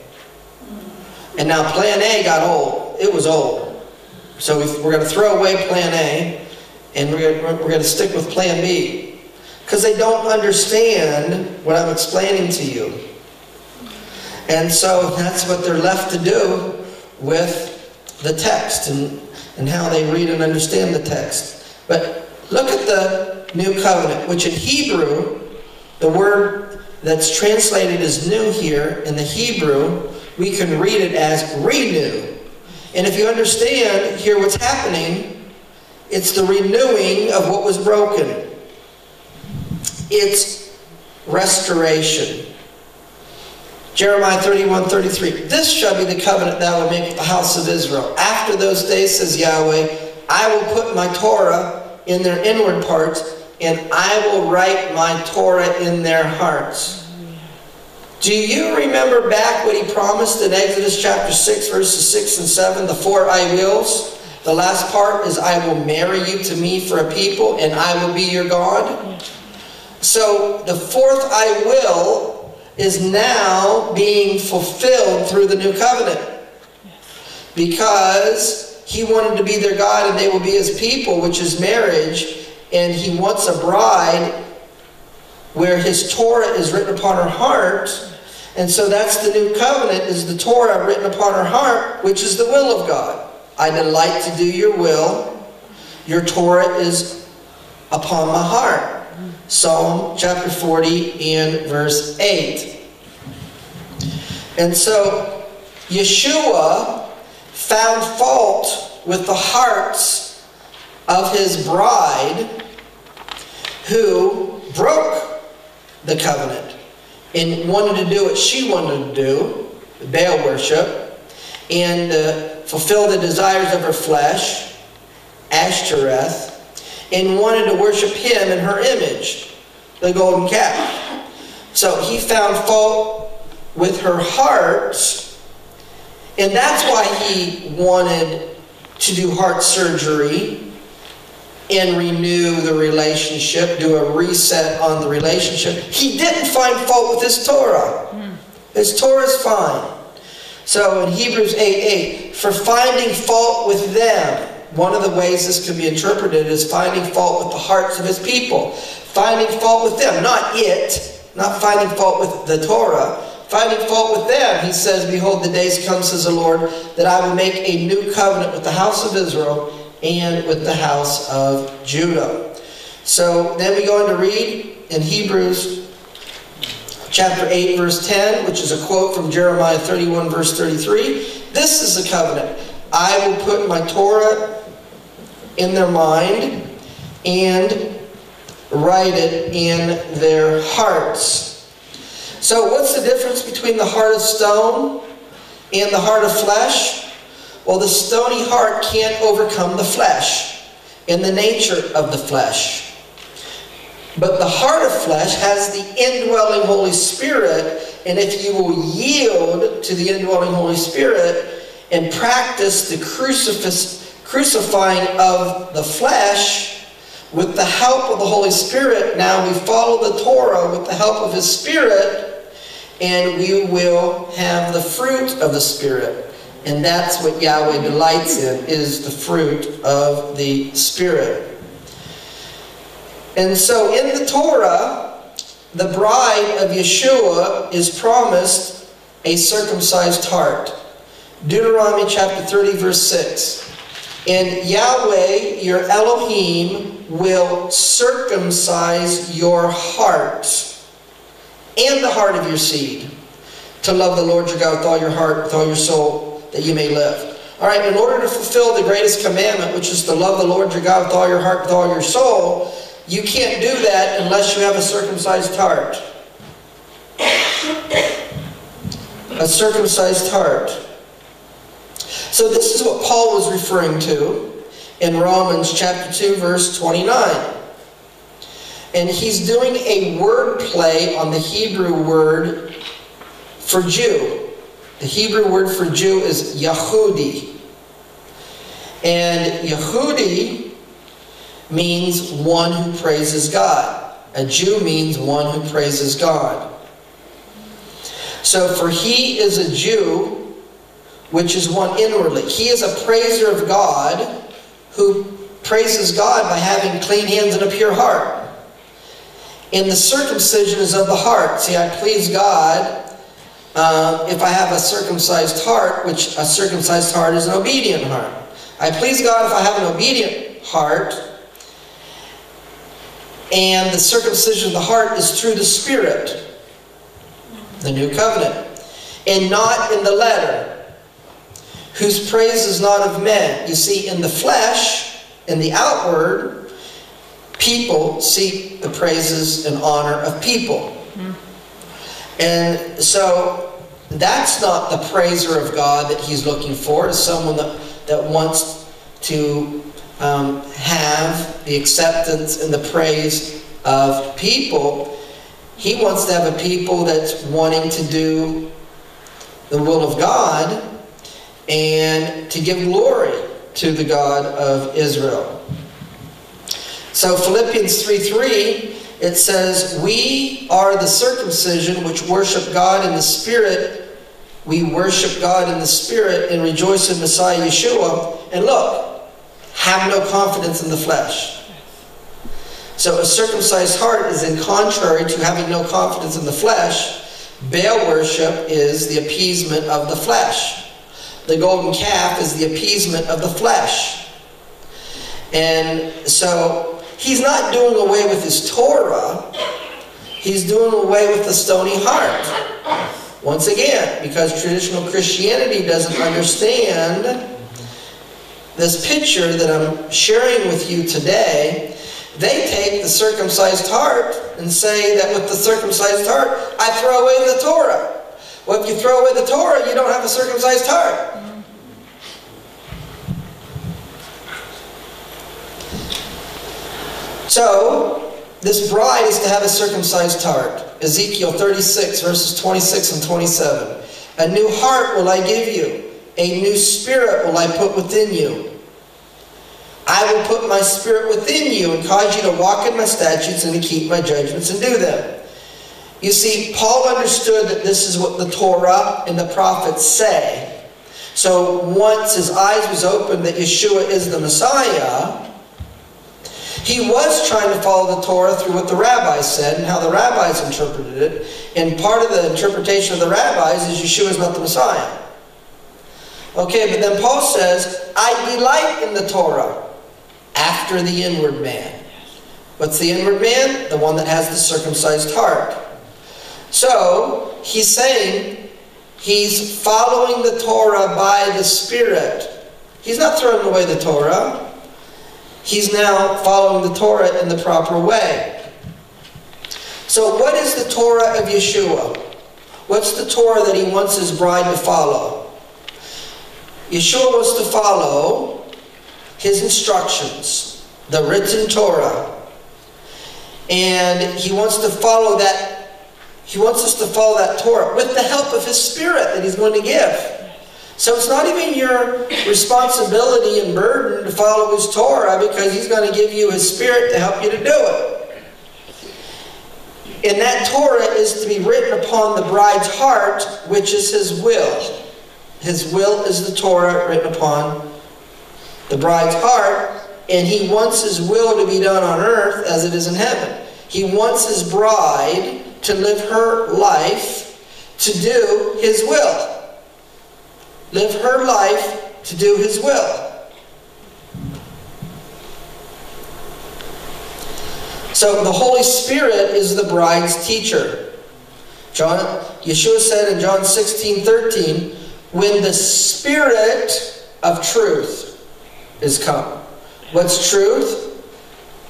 And now plan A got old. It was old. So we're going to throw away plan A, and we're going to stick with plan B. Because they don't understand what I'm explaining to you. And so that's what they're left to do with the text and, and how they read and understand the text. But look at the New Covenant, which in Hebrew, the word that's translated as new here, in the Hebrew, we can read it as renew. And if you understand here what's happening, it's the renewing of what was broken. It's restoration. Jeremiah thirty-one, thirty-three. This shall be the covenant that I will make with the house of Israel. After those days, says Yahweh, I will put my Torah in their inward parts, and I will write my Torah in their hearts. Do you remember back what he promised in Exodus chapter six, verses six and seven, the four I wills? The last part is, I will marry you to me for a people, and I will be your God. So the fourth I will is now being fulfilled through the new covenant. Because he wanted to be their God, and they will be his people, which is marriage, and he wants a bride where his Torah is written upon her heart, And so that's the new covenant, is the Torah written upon our heart, which is the will of God. I delight to do your will. Your Torah is upon my heart. Psalm chapter forty and verse eight. And so Yeshua found fault with the hearts of his bride who broke the covenant and wanted to do what she wanted to do, Baal worship, and uh, fulfill the desires of her flesh, Ashtoreth, and wanted to worship him in her image, the golden calf. So he found fault with her heart, and that's why he wanted to do heart surgery and renew the relationship, do a reset on the relationship. He didn't find fault with his Torah. Mm. His Torah's fine. So in Hebrews eight eight, for finding fault with them, one of the ways this can be interpreted is finding fault with the hearts of his people. Finding fault with them, not it, not finding fault with the Torah. Finding fault with them, he says, behold, the days come, says the Lord, that I will make a new covenant with the house of Israel and with the house of Judah. So then we go on to read in Hebrews chapter eight, verse ten, which is a quote from Jeremiah thirty-one, verse thirty-three. This is the covenant. I will put my Torah in their mind and write it in their hearts. So what's the difference between the heart of stone and the heart of flesh? Well, the stony heart can't overcome the flesh and the nature of the flesh. But the heart of flesh has the indwelling Holy Spirit, and if you will yield to the indwelling Holy Spirit, and practice the crucifying of the flesh with the help of the Holy Spirit. Now we follow the Torah with the help of His Spirit, and we will have the fruit of the Spirit. And that's what Yahweh delights in, is the fruit of the Spirit. And so in the Torah, the bride of Yeshua is promised a circumcised heart. Deuteronomy chapter thirty, verse six. And Yahweh, your Elohim, will circumcise your heart and the heart of your seed to love the Lord your God with all your heart, with all your soul, that you may live. All right, in order to fulfill the greatest commandment, which is to love the Lord your God with all your heart, with all your soul, you can't do that unless you have a circumcised heart. A circumcised heart. So this is what Paul was referring to in Romans chapter two, verse twenty-nine. And he's doing a word play on the Hebrew word for Jew. The Hebrew word for Jew is Yehudi. And Yehudi means one who praises God. A Jew means one who praises God. So for he is a Jew, which is one inwardly. He is a praiser of God, who praises God by having clean hands and a pure heart. And the circumcision is of the heart. See, I please God uh, if I have a circumcised heart, which a circumcised heart is an obedient heart. I please God if I have an obedient heart. And the circumcision of the heart is through the Spirit, the new covenant, and not in the letter, whose praise is not of men. You see, in the flesh, in the outward, people seek the praises and honor of people. Mm. And so that's not the praiser of God that he's looking for, is someone that, that wants to um, have the acceptance and the praise of people. He wants to have a people that's wanting to do the will of God, and to give glory to the God of Israel. So Philippians three three, it says, we are the circumcision which worship God in the Spirit. We worship God in the Spirit and rejoice in Messiah Yeshua. And look, have no confidence in the flesh. So a circumcised heart is in contrary to having no confidence in the flesh. Baal worship is the appeasement of the flesh. The golden calf is the appeasement of the flesh. And so he's not doing away with his Torah. He's doing away with the stony heart. Once again, because traditional Christianity doesn't understand this picture that I'm sharing with you today, they take the circumcised heart and say that with the circumcised heart, I throw away the Torah. Well, if you throw away the Torah, you don't have a circumcised heart. So, this bride is to have a circumcised heart. Ezekiel thirty-six, verses twenty-six and twenty-seven. A new heart will I give you. A new spirit will I put within you. I will put my spirit within you and cause you to walk in my statutes and to keep my judgments and do them. You see, Paul understood that this is what the Torah and the prophets say. So once his eyes was opened that Yeshua is the Messiah, he was trying to follow the Torah through what the rabbis said and how the rabbis interpreted it. And part of the interpretation of the rabbis is Yeshua is not the Messiah. Okay, but then Paul says, I delight in the Torah after the inward man. What's the inward man? The one that has the circumcised heart. So, he's saying he's following the Torah by the Spirit. He's not throwing away the Torah. He's now following the Torah in the proper way. So what is the Torah of Yeshua? What's the Torah that he wants his bride to follow? Yeshua was to follow his instructions, the written Torah. And he wants to follow that, he wants us to follow that Torah with the help of his Spirit that he's going to give. So it's not even your responsibility and burden to follow his Torah because he's going to give you his Spirit to help you to do it. And that Torah is to be written upon the bride's heart, which is his will. His will is the Torah written upon the bride's heart, and he wants his will to be done on earth as it is in heaven. He wants his bride to live her life to do his will. Live her life to do his will. So the Holy Spirit is the bride's teacher. John, Yeshua said in John sixteen thirteen, when the Spirit of truth is come. What's truth?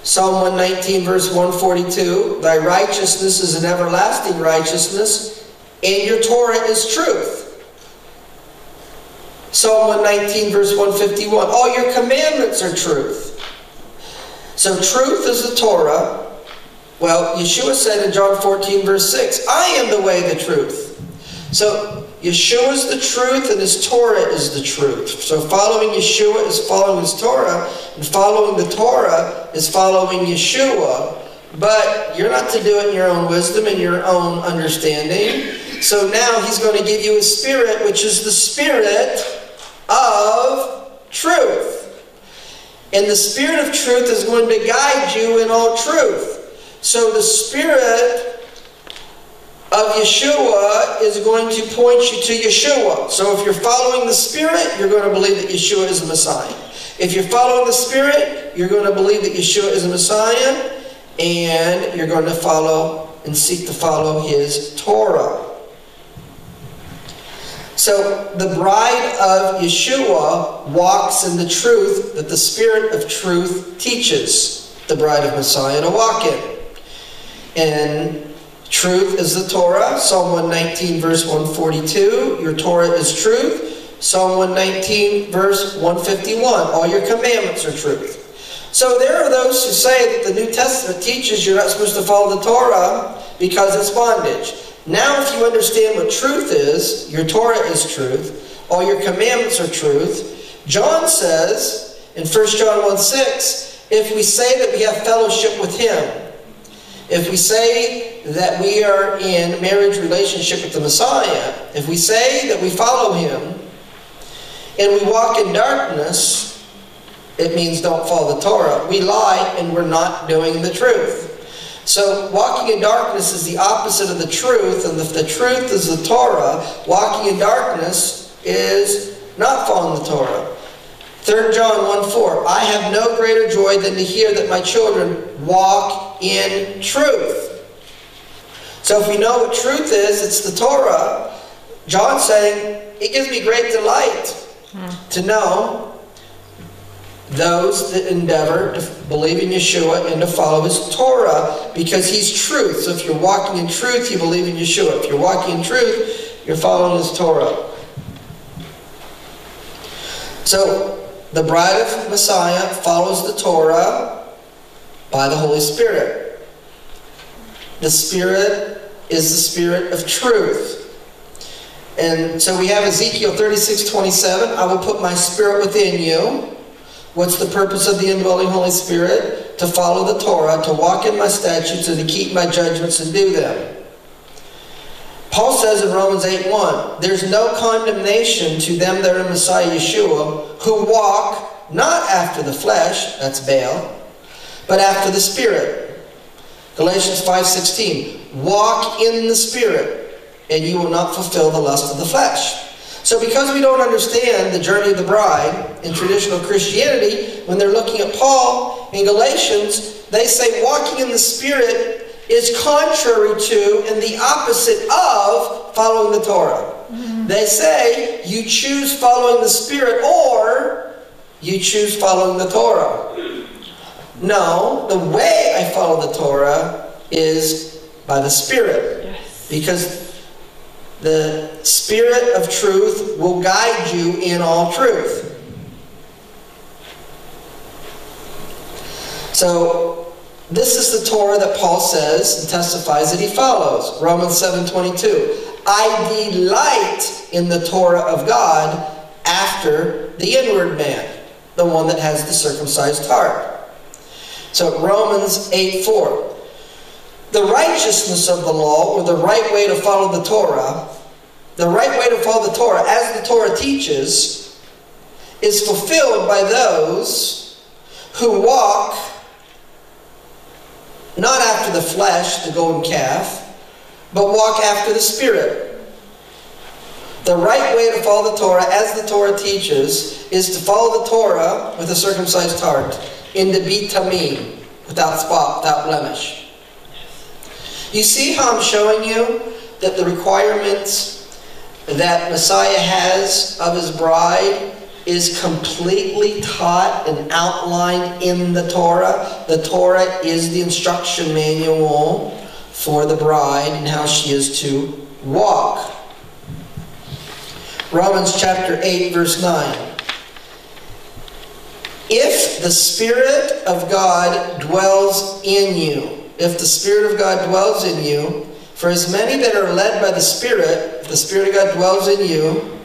Psalm one nineteen verse one forty-two, thy righteousness is an everlasting righteousness, and your Torah is truth. Psalm one nineteen, verse one fifty-one. All your commandments are truth. So truth is the Torah. Well, Yeshua said in John fourteen, verse six, I am the way, the truth. So Yeshua is the truth and his Torah is the truth. So following Yeshua is following his Torah, and following the Torah is following Yeshua. But you're not to do it in your own wisdom and your own understanding. So now he's going to give you his Spirit, which is the Spirit of truth. And the Spirit of truth is going to guide you in all truth. So the Spirit of Yeshua is going to point you to Yeshua. So if you're following the Spirit, you're going to believe that Yeshua is the Messiah. If you're following the Spirit, you're going to believe that Yeshua is the Messiah. And you're going to follow and seek to follow his Torah. So the bride of Yeshua walks in the truth that the Spirit of truth teaches the bride of Messiah to walk in. And truth is the Torah. Psalm one nineteen verse one forty-two. Your Torah is truth. Psalm one nineteen verse one fifty-one. All your commandments are truth. So there are those who say that the New Testament teaches you're not supposed to follow the Torah because it's bondage. Now if you understand what truth is, your Torah is truth, all your commandments are truth. John says in first John one six, if we say that we have fellowship with him, if we say that we are in marriage relationship with the Messiah, if we say that we follow him and we walk in darkness, it means don't follow the Torah. We lie and we're not doing the truth. So walking in darkness is the opposite of the truth, and if the truth is the Torah, walking in darkness is not following the Torah. Third John one four, I have no greater joy than to hear that my children walk in truth. So if we know what truth is, it's the Torah. John's saying, it gives me great delight mm. to know those that endeavor to believe in Yeshua and to follow his Torah, because he's truth. So if you're walking in truth, you believe in Yeshua. If you're walking in truth, you're following his Torah. So the bride of Messiah follows the Torah by the Holy Spirit. The Spirit is the Spirit of truth. And so we have Ezekiel thirty-six twenty-seven, I will put my Spirit within you. What's the purpose of the indwelling Holy Spirit? To follow the Torah, to walk in my statutes, and to keep my judgments and do them. Paul says in Romans eight one, there's no condemnation to them that are in Messiah Yeshua, who walk not after the flesh, that's Baal, but after the Spirit. Galatians five sixteen, walk in the Spirit, and you will not fulfill the lust of the flesh. So because we don't understand the journey of the bride in traditional Christianity, when they're looking at Paul in Galatians, they say walking in the Spirit is contrary to and the opposite of following the Torah. Mm-hmm. They say you choose following the Spirit or you choose following the Torah. No, the way I follow the Torah is by the Spirit. Yes. Because the Spirit of truth will guide you in all truth. So this is the Torah that Paul says and testifies that he follows. Romans seven twenty-two. I delight in the Torah of God after the inward man, the one that has the circumcised heart. So Romans eight four. The righteousness of the law, or the right way to follow the Torah, the right way to follow the Torah, as the Torah teaches, is fulfilled by those who walk not after the flesh, the golden calf, but walk after the Spirit. The right way to follow the Torah, as the Torah teaches, is to follow the Torah with a circumcised heart, in the beit tamim, without spot, without blemish. You see how I'm showing you that the requirements that Messiah has of his bride is completely taught and outlined in the Torah. The Torah is the instruction manual for the bride and how she is to walk. Romans chapter eight verse nine. If the Spirit of God dwells in you, if the Spirit of God dwells in you, for as many that are led by the Spirit, if the Spirit of God dwells in you,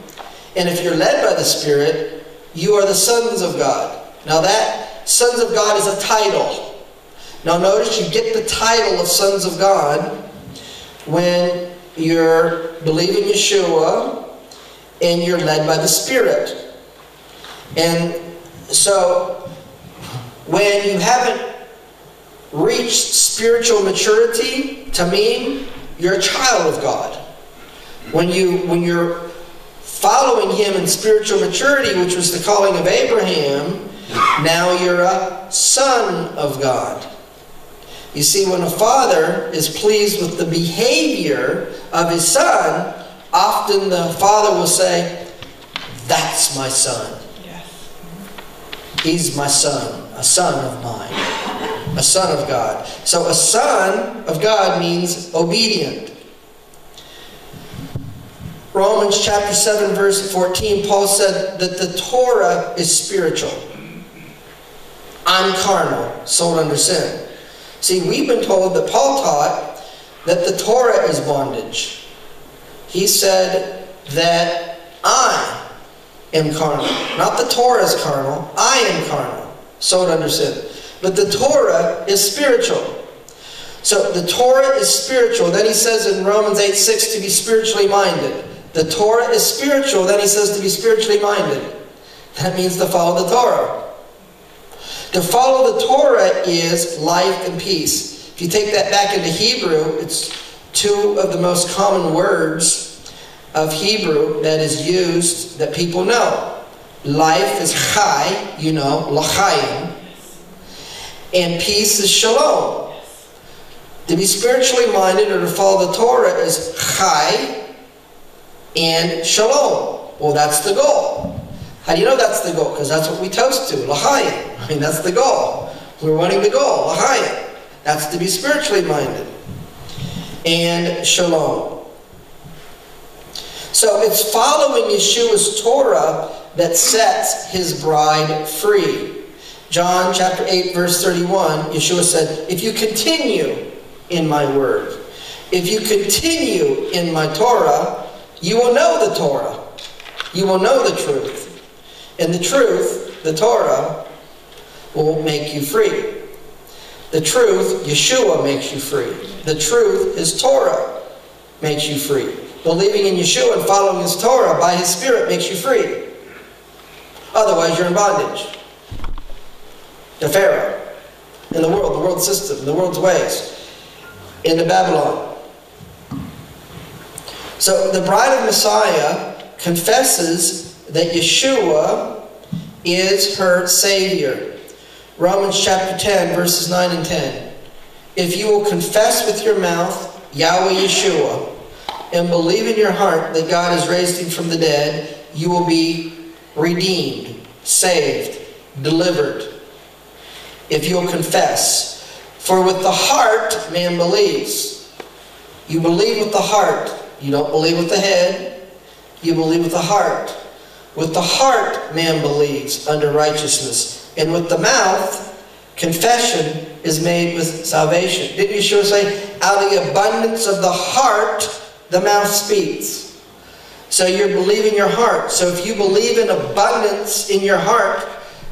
and if you're led by the Spirit, you are the sons of God. Now that sons of God is a title. Now notice you get the title of sons of God when you're believing Yeshua and you're led by the Spirit. And so when you haven't reached spiritual maturity, to mean you're a child of God. When you when you're following him in spiritual maturity, which was the calling of Abraham, now you're a son of God. You see, when a father is pleased with the behavior of his son, often the father will say, "That's my son. He's my son, a son of mine." A son of God. So a son of God means obedient. Romans chapter seven verse fourteen, Paul said that the Torah is spiritual. I'm carnal, sold under sin. See, we've been told that Paul taught that the Torah is bondage. He said that I am carnal. Not the Torah is carnal. I am carnal, sold under sin. But the Torah is spiritual. So the Torah is spiritual. Then he says in Romans eight six to be spiritually minded. The Torah is spiritual. Then he says to be spiritually minded. That means to follow the Torah. To follow the Torah is life and peace. If you take that back into Hebrew, it's two of the most common words of Hebrew that is used that people know. Life is chai, you know, l'chaim. And peace is shalom. To be spiritually minded or to follow the Torah is chai and shalom. Well, that's the goal. How do you know that's the goal? Because that's what we toast to, l'chaim. I mean, that's the goal. We're running the goal, l'chaim. That's to be spiritually minded. And shalom. So it's following Yeshua's Torah that sets his bride free. John chapter eight, verse thirty-one, Yeshua said, if you continue in my word, if you continue in my Torah, you will know the Torah. You will know the truth. And the truth, the Torah, will make you free. The truth, Yeshua, makes you free. The truth, his Torah, makes you free. Believing in Yeshua and following his Torah by his Spirit makes you free. Otherwise, you're in bondage to Pharaoh, in the world, the world system, in the world's ways, into Babylon. So the bride of Messiah confesses that Yeshua is her Savior. Romans chapter ten, verses nine and ten. If you will confess with your mouth Yahweh Yeshua and believe in your heart that God has raised him from the dead, you will be redeemed, saved, delivered. If you'll confess. For with the heart man believes. You believe with the heart. You don't believe with the head. You believe with the heart. With the heart man believes under righteousness. And with the mouth confession is made with salvation. Didn't Yeshua say, out of the abundance of the heart the mouth speaks? So you're believing your heart. So if you believe in abundance in your heart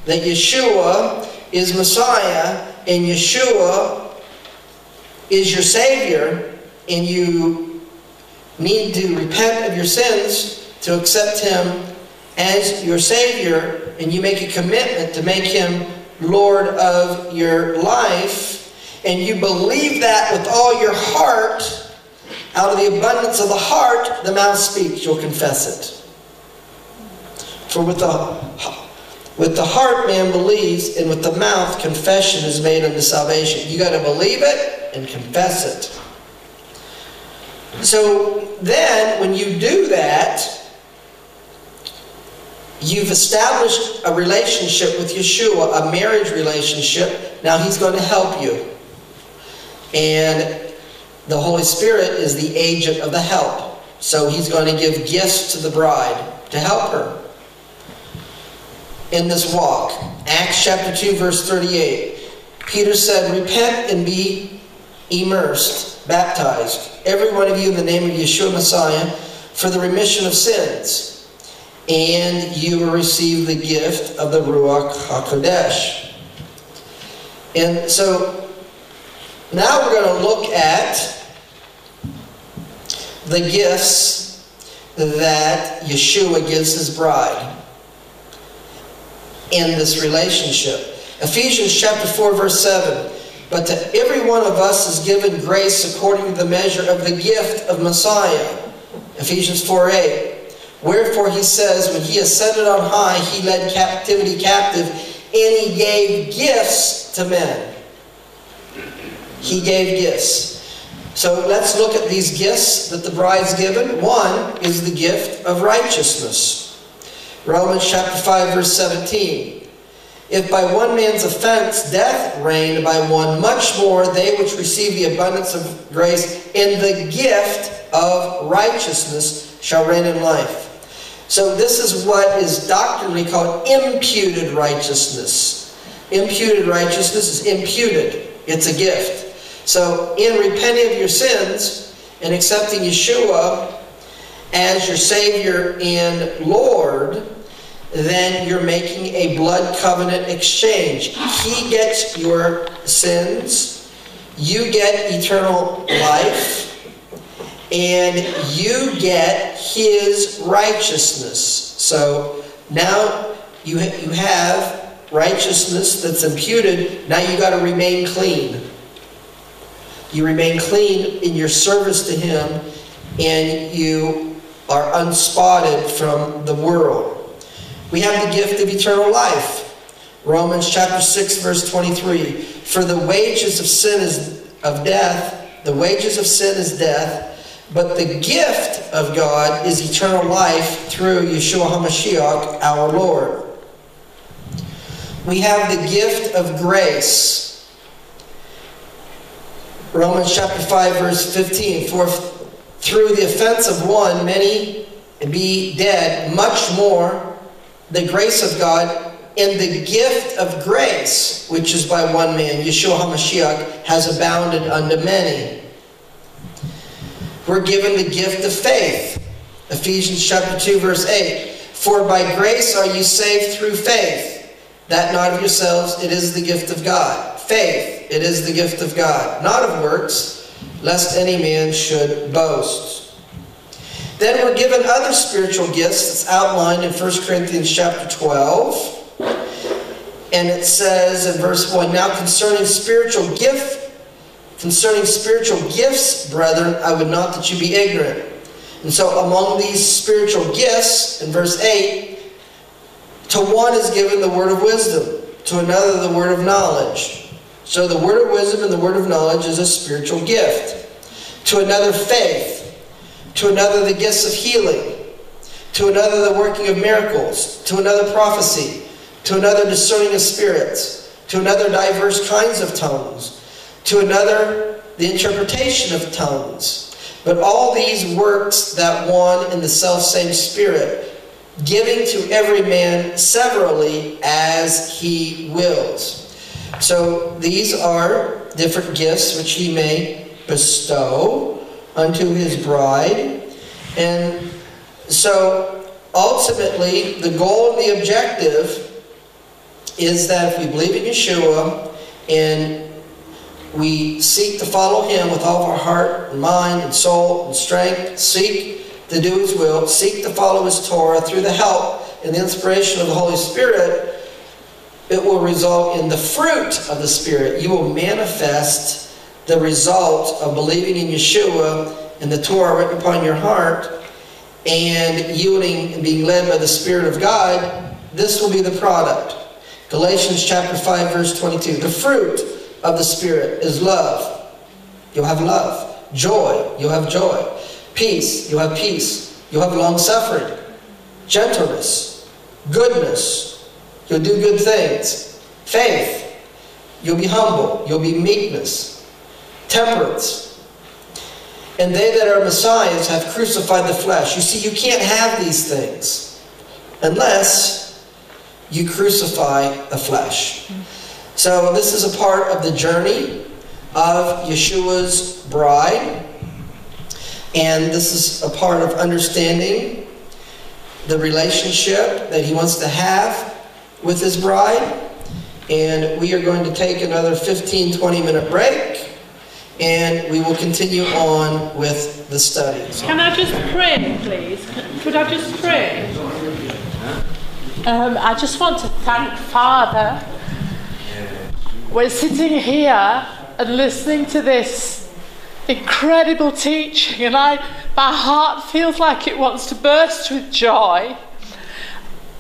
that Yeshua is Messiah, and Yeshua is your Savior, and you need to repent of your sins to accept him as your Savior, and you make a commitment to make him Lord of your life, and you believe that with all your heart, out of the abundance of the heart, the mouth speaks, you'll confess it. For with the With the heart man believes, and with the mouth confession is made unto salvation. You got to believe it and confess it. So then, when you do that, you've established a relationship with Yeshua, a marriage relationship. Now he's going to help you. And the Holy Spirit is the agent of the help. So he's going to give gifts to the bride to help her in this walk. Acts chapter two, verse thirty-eight. Peter said, repent and be immersed, baptized, every one of you in the name of Yeshua Messiah, for the remission of sins, and you will receive the gift of the Ruach HaKodesh. And so, now we're going to look at the gifts that Yeshua gives his bride in this relationship. Ephesians chapter four, verse seven. But to every one of us is given grace according to the measure of the gift of Messiah. Ephesians four, eight. Wherefore he says, when he ascended on high, he led captivity captive, and he gave gifts to men. He gave gifts. So let's look at these gifts that the bride's given. One is the gift of righteousness. Romans chapter five, verse seventeen. If by one man's offense death reigned by one, much more they which receive the abundance of grace and the gift of righteousness shall reign in life. So this is what is doctrinally called imputed righteousness. Imputed righteousness is imputed. It's a gift. So in repenting of your sins and accepting Yeshua as your Savior and Lord, then you're making a blood covenant exchange. He gets your sins, you get eternal life, and you get his righteousness. So now you, ha you have righteousness that's imputed. Now you got to remain clean. You remain clean in your service to him, and you are unspotted from the world. We have the gift of eternal life. Romans chapter six, verse twenty-three. For the wages of sin is of death, the wages of sin is death, but the gift of God is eternal life through Yeshua HaMashiach, our Lord. We have the gift of grace. Romans chapter five, verse fifteen. For through the offense of one, many be dead, much more the grace of God and the gift of grace, which is by one man, Yeshua HaMashiach, has abounded unto many. We're given the gift of faith. Ephesians chapter two, verse eight. For by grace are you saved through faith, that not of yourselves, it is the gift of God. Faith, it is the gift of God, not of works, lest any man should boast. Then we're given other spiritual gifts. It's outlined in First Corinthians chapter twelve. And it says in verse one, now concerning spiritual gift, Concerning spiritual gifts, brethren, I would not that you be ignorant. And so among these spiritual gifts, in verse eight, to one is given the word of wisdom, to another the word of knowledge. So the word of wisdom and the word of knowledge is a spiritual gift. To another, faith. To another, the gifts of healing. To another, the working of miracles. To another, prophecy. To another, discerning of spirits. To another, diverse kinds of tongues. To another, the interpretation of tongues. But all these works that one in the selfsame Spirit, giving to every man severally as he wills. So these are different gifts which he may bestow unto his bride. And so ultimately, the goal and the objective is that if we believe in Yeshua and we seek to follow him with all of our heart and mind and soul and strength, seek to do his will, seek to follow his Torah through the help and the inspiration of the Holy Spirit, it will result in the fruit of the Spirit. You will manifest the result of believing in Yeshua and the Torah written upon your heart and yielding and being led by the Spirit of God. This will be the product. Galatians chapter five, verse twenty-two. The fruit of the Spirit is love. You'll have love. Joy. You'll have joy. Peace. You'll have peace. You'll have long-suffering. Gentleness. Goodness. You'll do good things. Faith. You'll be humble. You'll be meekness. Temperance. And they that are Messiahs have crucified the flesh. You see, you can't have these things unless you crucify the flesh. So this is a part of the journey of Yeshua's bride, and this is a part of understanding the relationship that he wants to have with his bride. And we are going to take another fifteen, twenty minute break, and we will continue on with the study. So, can I just pray, please? Could I just pray? Um, I just want to thank Father. We're sitting here and listening to this incredible teaching, and I, my heart feels like it wants to burst with joy.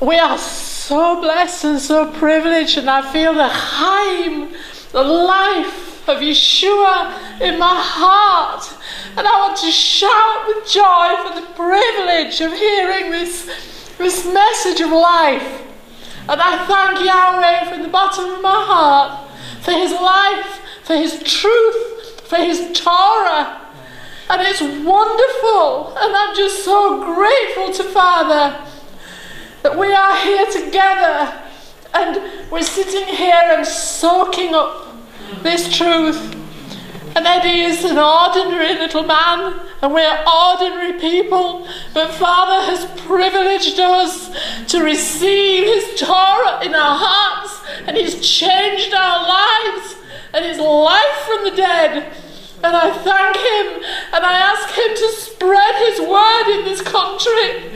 We are so blessed and so privileged, and I feel the chaim, the life of Yeshua in my heart. And I want to shout with joy for the privilege of hearing this, this message of life. And I thank Yahweh from the bottom of my heart for his life, for his truth, for his Torah. And it's wonderful. And I'm just so grateful to Father that we are here together and we're sitting here and soaking up this truth. And Eddie is an ordinary little man, and we're ordinary people, but Father has privileged us to receive his Torah in our hearts, and he's changed our lives, and his life from the dead. And I thank him, and I ask him to spread his word in this country,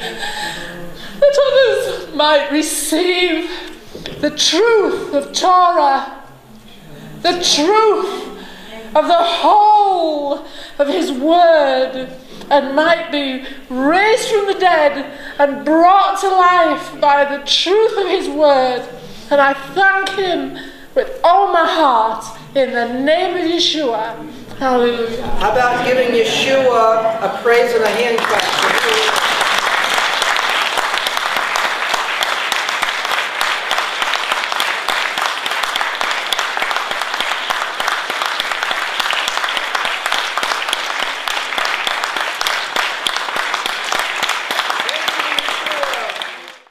that others might receive the truth of Torah, the truth of the whole of his word and might be raised from the dead and brought to life by the truth of his word. And I thank him with all my heart in the name of Yeshua. Hallelujah. How about giving Yeshua a praise and a hand clap?